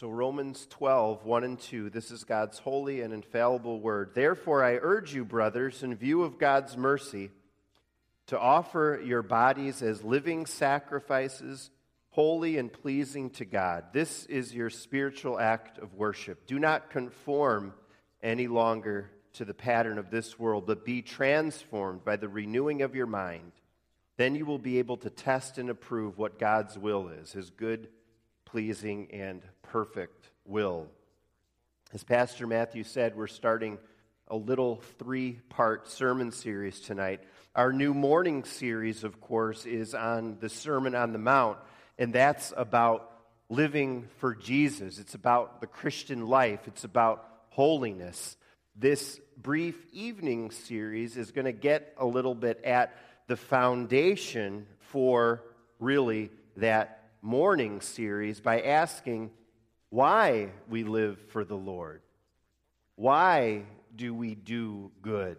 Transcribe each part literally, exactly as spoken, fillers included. So Romans twelve, one and two, this is God's holy and infallible word. Therefore, I urge you, brothers, in view of God's mercy, to offer your bodies as living sacrifices, holy and pleasing to God. This is your spiritual act of worship. Do not conform any longer to the pattern of this world, but be transformed by the renewing of your mind. Then you will be able to test and approve what God's will is, his good, pleasing, and perfect will. As Pastor Matthew said, we're starting a little three-part sermon series tonight. Our new morning series, of course, is on the Sermon on the Mount, and that's about living for Jesus. It's about the Christian life. It's about holiness. This brief evening series is going to get a little bit at the foundation for really that morning series by asking why we live for the Lord. Why do we do good?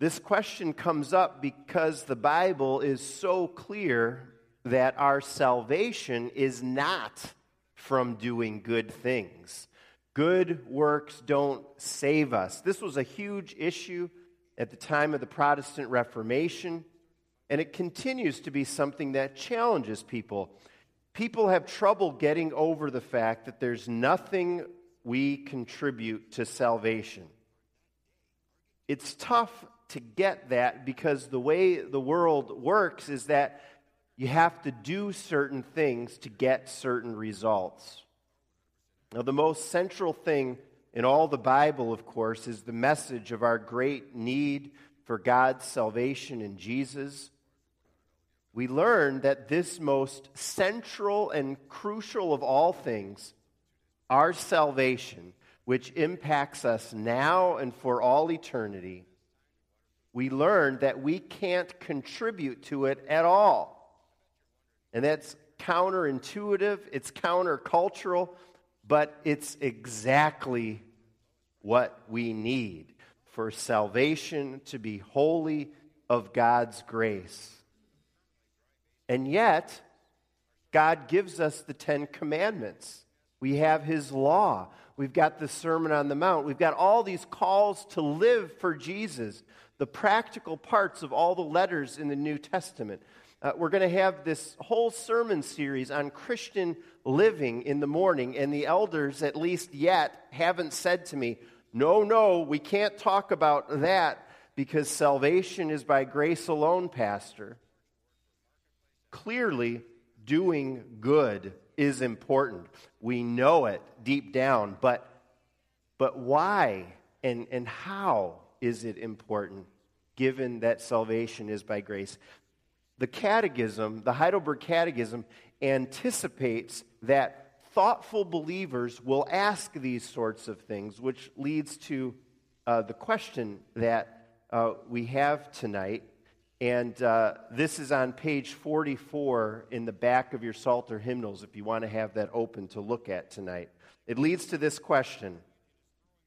This question comes up because the Bible is so clear that our salvation is not from doing good things. Good works don't save us. This was a huge issue at the time of the Protestant Reformation. And it continues to be something that challenges people. People have trouble getting over the fact that there's nothing we contribute to salvation. It's tough to get that because the way the world works is that you have to do certain things to get certain results. Now, the most central thing in all the Bible, of course, is the message of our great need for God's salvation in Jesus. We learn that this most central and crucial of all things, our salvation, which impacts us now and for all eternity, we learn that we can't contribute to it at all. And that's counterintuitive, it's countercultural, but it's exactly what we need for salvation to be wholly of God's grace. And yet, God gives us the Ten Commandments. We have his law. We've got the Sermon on the Mount. We've got all these calls to live for Jesus, the practical parts of all the letters in the New Testament. Uh, we're going to have this whole sermon series on Christian living in the morning, and the elders, at least yet, haven't said to me, no, no, we can't talk about that because salvation is by grace alone, Pastor. Clearly, doing good is important. We know it deep down, but but why and, and how is it important given that salvation is by grace? The catechism, the Heidelberg Catechism, anticipates that thoughtful believers will ask these sorts of things, which leads to uh, the question that uh, we have tonight. And uh, this is on page forty-four in the back of your Psalter hymnals, if you want to have that open to look at tonight. It leads to this question.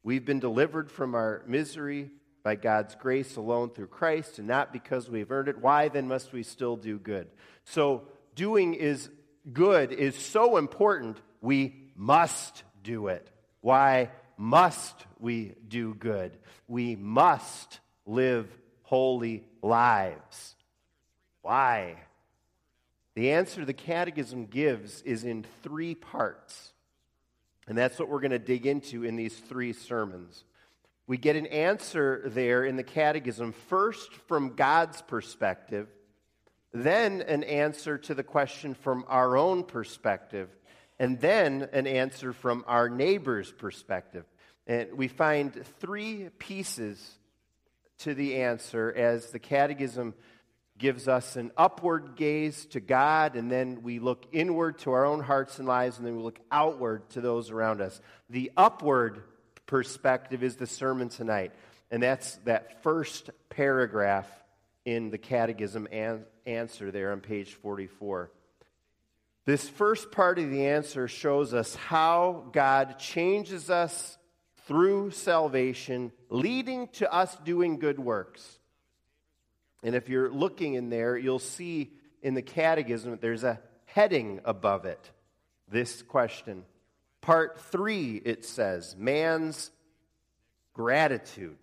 We've been delivered from our misery by God's grace alone through Christ, and not because we've earned it. Why then must we still do good? So doing is good is so important, we must do it. Why must we do good? We must live holy lives. Why? The answer the Catechism gives is in three parts. And that's what we're going to dig into in these three sermons. We get an answer there in the Catechism, first from God's perspective, then an answer to the question from our own perspective, and then an answer from our neighbor's perspective. And we find three pieces to the answer as the Catechism gives us an upward gaze to God, and then we look inward to our own hearts and lives, and then we look outward to those around us. The upward perspective is the sermon tonight, and that's that first paragraph in the Catechism an- answer there on page forty-four. This first part of the answer shows us how God changes us through salvation, leading to us doing good works. And if you're looking in there, you'll see in the Catechism that there's a heading above it. this question. Part three, it says, man's gratitude.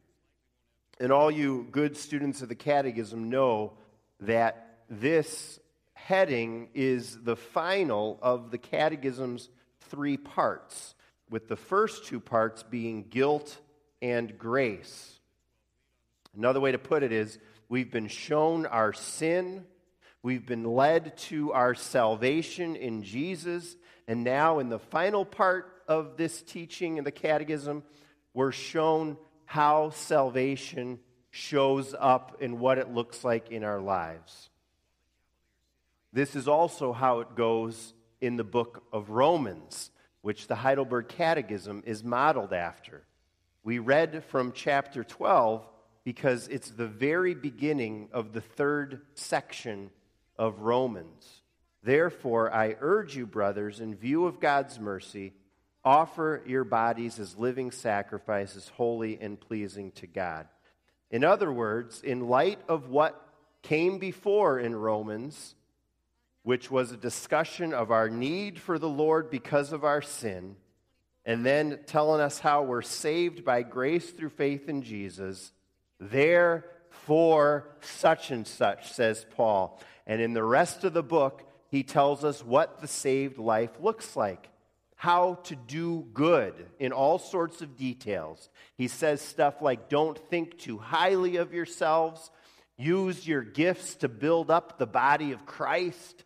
And all you good students of the Catechism know that this heading is the final of the Catechism's three parts, with the first two parts being guilt and grace. Another way to put it is, we've been shown our sin, we've been led to our salvation in Jesus, and now in the final part of this teaching in the Catechism, we're shown how salvation shows up and what it looks like in our lives. This is also how it goes in the book of Romans, which the Heidelberg Catechism is modeled after. We read from chapter twelve because it's the very beginning of the third section of Romans. Therefore, I urge you, brothers, in view of God's mercy, offer your bodies as living sacrifices, holy and pleasing to God. In other words, in light of what came before in Romans, which was a discussion of our need for the Lord because of our sin, and then telling us how we're saved by grace through faith in Jesus, therefore such and such, says Paul. And in the rest of the book, he tells us what the saved life looks like. How to do good in all sorts of details. He says stuff like, don't think too highly of yourselves. Use your gifts to build up the body of Christ.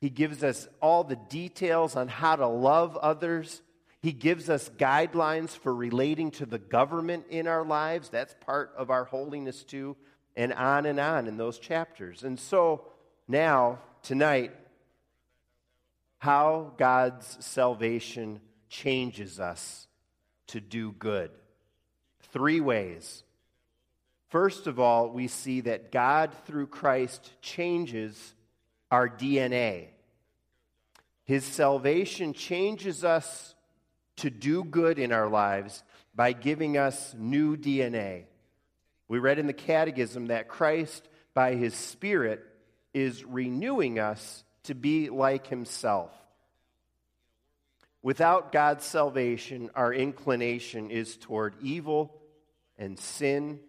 He gives us all the details on how to love others. He gives us guidelines for relating to the government in our lives. That's part of our holiness too. And on and on in those chapters. And so now, tonight, how God's salvation changes us to do good. Three ways. First of all, we see that God through Christ changes our D N A. His salvation changes us to do good in our lives by giving us new D N A. We read in the Catechism that Christ, by His Spirit, is renewing us to be like Himself. Without God's salvation, our inclination is toward evil and sin.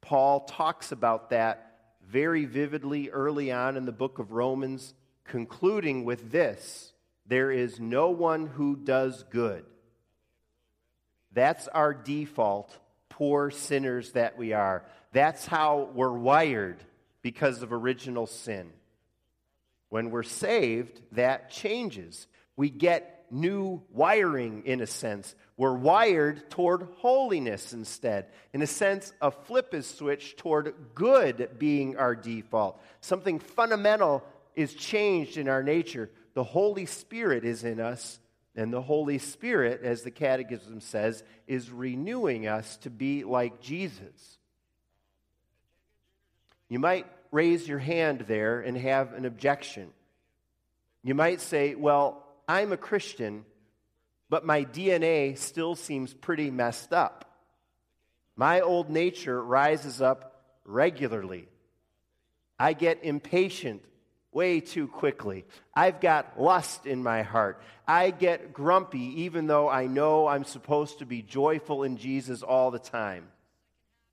Paul talks about that very vividly early on in the book of Romans, concluding with this: there is no one who does good. That's our default, poor sinners that we are. That's how we're wired because of original sin. When we're saved, that changes. We get new wiring, in a sense. We're wired toward holiness instead. In a sense, a flip is switched toward good being our default. Something fundamental is changed in our nature. The Holy Spirit is in us, and the Holy Spirit, as the Catechism says, is renewing us to be like Jesus. You might raise your hand there and have an objection. You might say, well, I'm a Christian, but my D N A still seems pretty messed up. My old nature rises up regularly. I get impatient way too quickly. I've got lust in my heart. I get grumpy even though I know I'm supposed to be joyful in Jesus all the time.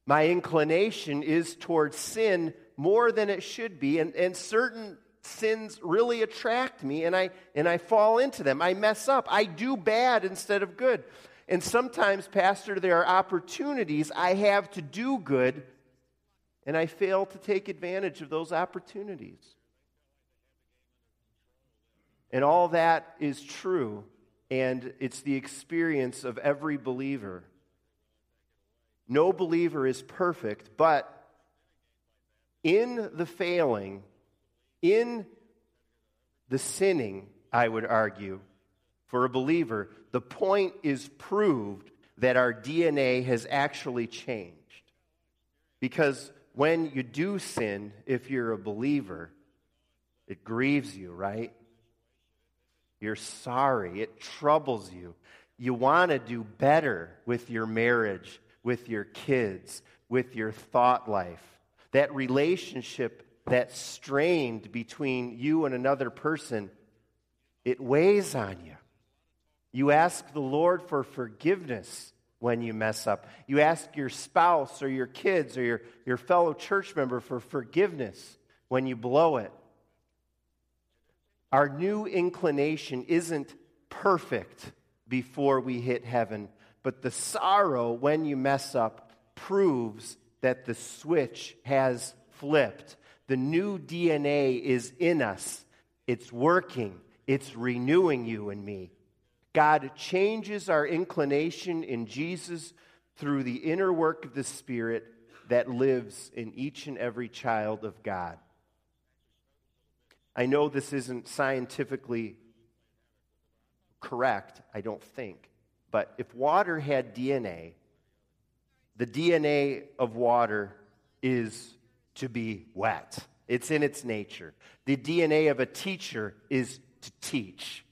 My inclination is towards sin more than it should be, and, and certain sins really attract me, and I and I fall into them. I mess up. I do bad instead of good. And sometimes, Pastor, there are opportunities I have to do good, and I fail to take advantage of those opportunities. And all that is true, and it's the experience of every believer. No believer is perfect, but in the failing, in the sinning, I would argue, for a believer, the point is proved that our D N A has actually changed. Because when you do sin, if you're a believer, it grieves you, right? You're sorry. It troubles you. You want to do better with your marriage, with your kids, with your thought life. That relationship that's strained between you and another person, it weighs on you. You ask the Lord for forgiveness when you mess up. You ask your spouse or your kids or your, your fellow church member for forgiveness when you blow it. Our new inclination isn't perfect before we hit heaven, but the sorrow when you mess up proves that the switch has flipped. The new D N A is in us. It's working. It's renewing you and me. God changes our inclination in Jesus through the inner work of the Spirit that lives in each and every child of God. I know this isn't scientifically correct, I don't think, but if water had D N A, the D N A of water is to be wet. It's in its nature. The D N A of a teacher is to teach.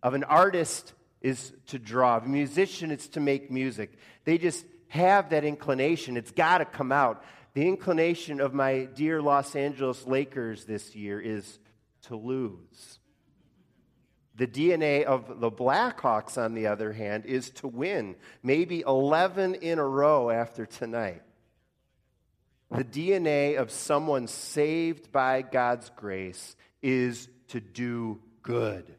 Of an artist is to draw. Of a musician, it's to make music. They just have that inclination. It's got to come out. The inclination of my dear Los Angeles Lakers this year is to lose. The D N A of the Blackhawks, on the other hand, is to win. Maybe eleven in a row after tonight. The D N A of someone saved by God's grace is to do good.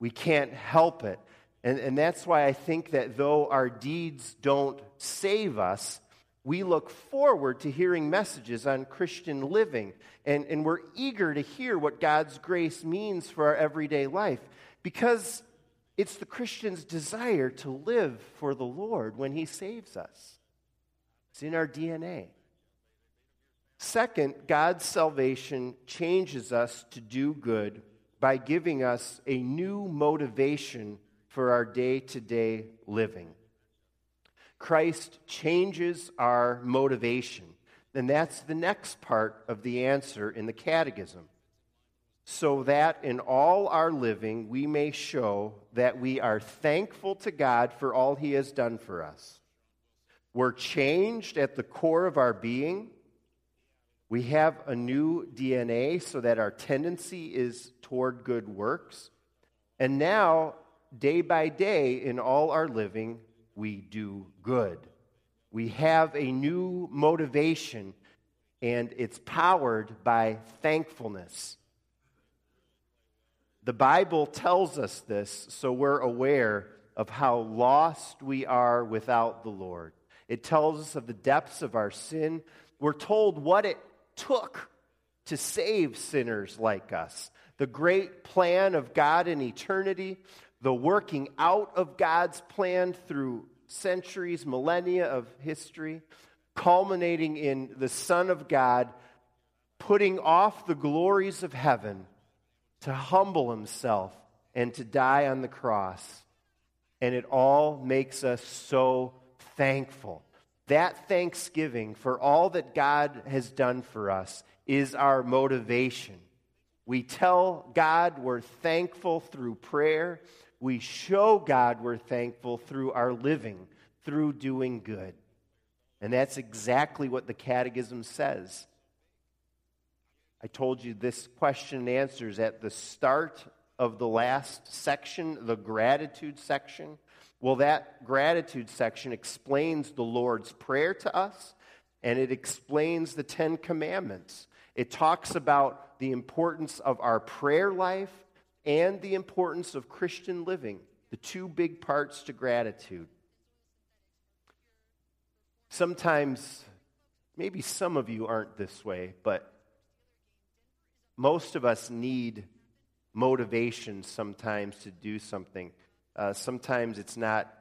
We can't help it. And, and that's why I think that though our deeds don't save us, we look forward to hearing messages on Christian living. And, and we're eager to hear what God's grace means for our everyday life, because it's the Christian's desire to live for the Lord when he saves us. It's in our D N A. Second, God's salvation changes us to do good by giving us a new motivation for our day-to-day living. Christ changes our motivation. And that's the next part of the answer in the Catechism. So that in all our living we may show that we are thankful to God for all he has done for us. We're changed at the core of our being. We have a new D N A so that our tendency is toward good works. And now, day by day, in all our living, we do good. We have a new motivation, and it's powered by thankfulness. The Bible tells us this, so we're aware of how lost we are without the Lord. It tells us of the depths of our sin. We're told what it took to save sinners like us. The great plan of God in eternity, the working out of God's plan through centuries, millennia of history, culminating in the Son of God putting off the glories of heaven to humble himself and to die on the cross. And it all makes us so thankful. That thanksgiving for all that God has done for us is our motivation. We tell God we're thankful through prayer. We show God we're thankful through our living, through doing good. And that's exactly what the Catechism says. I told you this question and answers at the start of the last section, the gratitude section. Well, that gratitude section explains the Lord's Prayer to us, and it explains the Ten Commandments. It talks about the importance of our prayer life and the importance of Christian living, the two big parts to gratitude. Sometimes, maybe some of you aren't this way, but most of us need motivation sometimes to do something. Uh, sometimes it's not,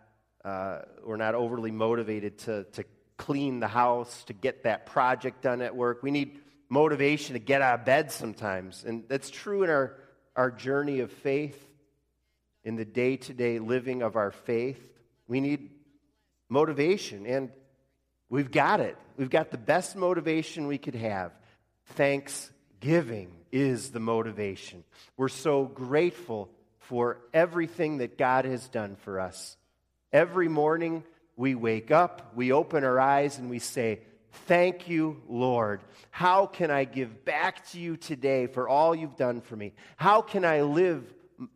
uh, we're not overly motivated to, to clean the house, to get that project done at work. We need motivation to get out of bed sometimes. And that's true in our, our journey of faith, in the day-to-day living of our faith. We need motivation, and we've got it. We've got the best motivation we could have. Thanksgiving is the motivation. We're so grateful for everything that God has done for us. Every morning we wake up, we open our eyes, and we say, "Thank you, Lord. How can I give back to you today for all you've done for me? How can I live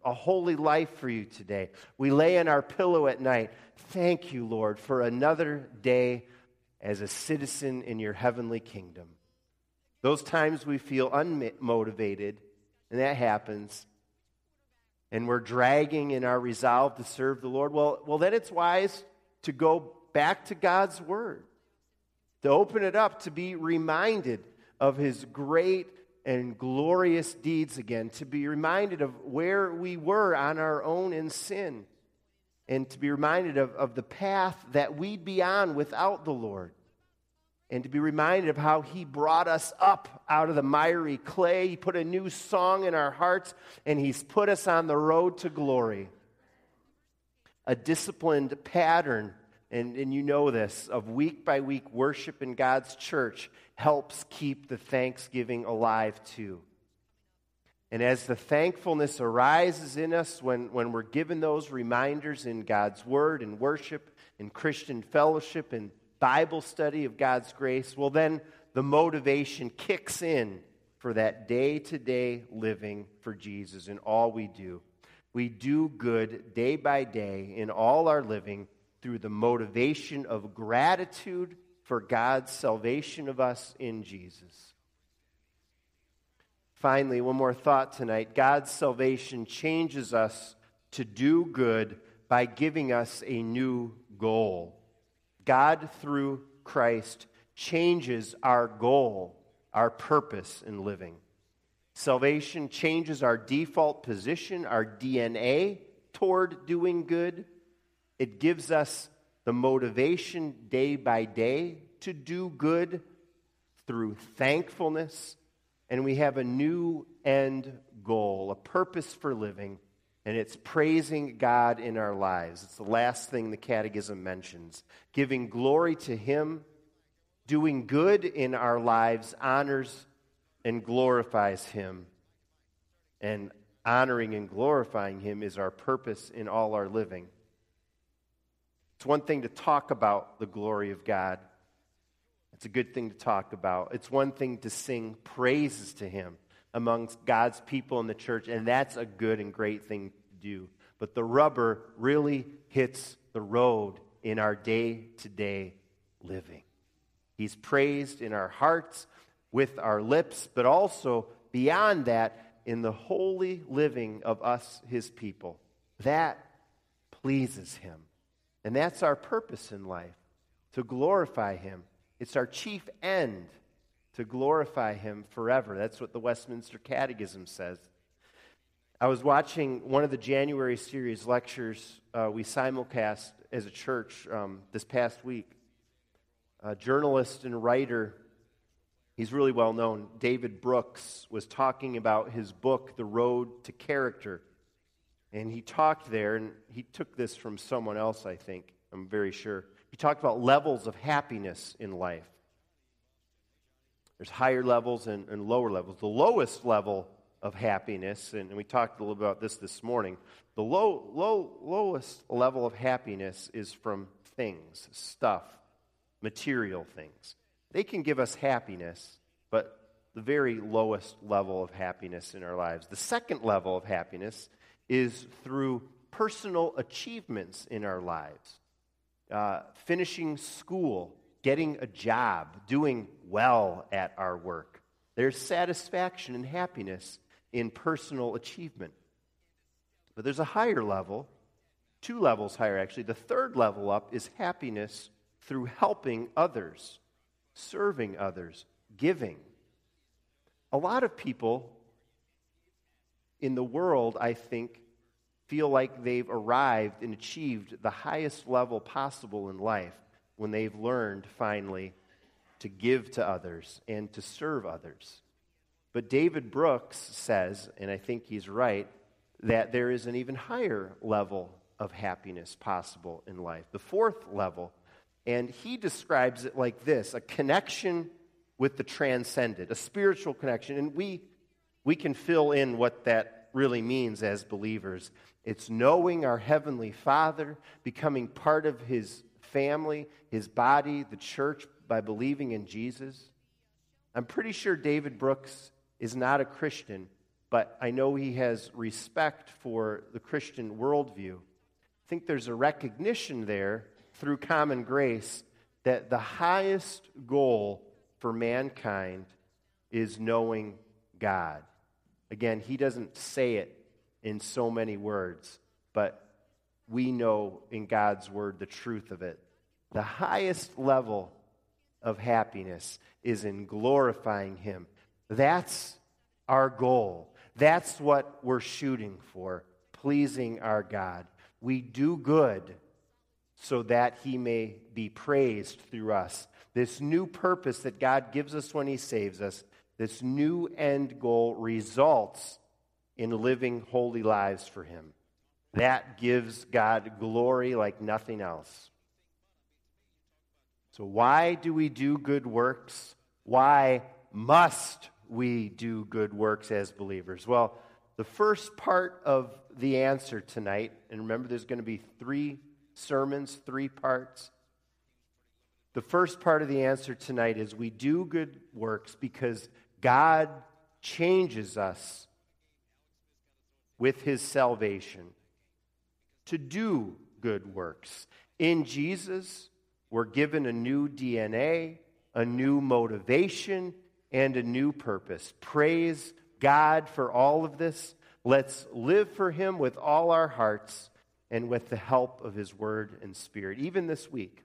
a holy life for you today. We lay in our pillow at night. Thank you, Lord, for another day as a citizen in your heavenly kingdom. Those times we feel unmotivated, and that happens, and we're dragging in our resolve to serve the Lord, well, well, then it's wise to go back to God's Word, to open it up, to be reminded of His great and glorious deeds again, to be reminded of where we were on our own in sin, and to be reminded of, of the path that we'd be on without the Lord, and to be reminded of how He brought us up out of the miry clay. He put a new song in our hearts, and He's put us on the road to glory. A disciplined pattern, and, and you know this, of week by week worship in God's church helps keep the thanksgiving alive too. And as the thankfulness arises in us when, when we're given those reminders in God's Word and worship and Christian fellowship and Bible study of God's grace, well then the motivation kicks in for that day-to-day living for Jesus in all we do. We do good day by day in all our living through the motivation of gratitude for God's salvation of us in Jesus. Finally, one more thought tonight. God's salvation changes us to do good by giving us a new goal. God, through Christ, changes our goal, our purpose in living. Salvation changes our default position, our D N A toward doing good. It gives us the motivation day by day to do good through thankfulness. And we have a new end goal, a purpose for living, and it's praising God in our lives. It's the last thing the Catechism mentions. Giving glory to Him, doing good in our lives honors and glorifies Him. And honoring and glorifying Him is our purpose in all our living. It's one thing to talk about the glory of God. It's a good thing to talk about. It's one thing to sing praises to Him amongst God's people in the church, and that's a good and great thing to do. But the rubber really hits the road in our day-to-day living. He's praised in our hearts, with our lips, but also beyond that, in the holy living of us, His people. That pleases Him. And that's our purpose in life, to glorify Him. It's our chief end to glorify Him forever. That's what the Westminster Catechism says. I was watching one of the January series lectures uh, we simulcast as a church um, this past week. A journalist and writer, he's really well known, David Brooks, was talking about his book, The Road to Character. And he talked there, and he took this from someone else, I think, I'm very sure. He talked about levels of happiness in life. There's higher levels and, and lower levels. The lowest level of happiness, and, and we talked a little about this this morning, the low, low, lowest level of happiness is from things, stuff, material things. They can give us happiness, but the very lowest level of happiness in our lives. The second level of happiness is through personal achievements in our lives. Uh, finishing school, getting a job, doing well at our work. There's satisfaction and happiness in personal achievement. But there's a higher level, two levels higher actually. The third level up is happiness through helping others, serving others, giving. A lot of people in the world, I think, feel like they've arrived and achieved the highest level possible in life when they've learned, finally, to give to others and to serve others. But David Brooks says, and I think he's right, that there is an even higher level of happiness possible in life, the fourth level. And he describes it like this, a connection with the transcendent, a spiritual connection. And we, we can fill in what that really means as believers. It's knowing our Heavenly Father, becoming part of His family, His body, the church, by believing in Jesus. I'm pretty sure David Brooks is not a Christian, but I know he has respect for the Christian worldview. I think there's a recognition there through common grace that the highest goal for mankind is knowing God. Again, he doesn't say it in so many words, but we know in God's word the truth of it. The highest level of happiness is in glorifying him. That's our goal. That's what we're shooting for, pleasing our God. We do good so that he may be praised through us. This new purpose that God gives us when he saves us, this new end goal results in living holy lives for him. That gives God glory like nothing else. So why do we do good works? Why must we do good works as believers? Well, the first part of the answer tonight, and remember there's going to be three sermons, three parts. The first part of the answer tonight is we do good works because God changes us with his salvation to do good works. In Jesus, we're given a new D N A, a new motivation, and a new purpose. Praise God for all of this. Let's live for him with all our hearts and with the help of his word and spirit, even this week.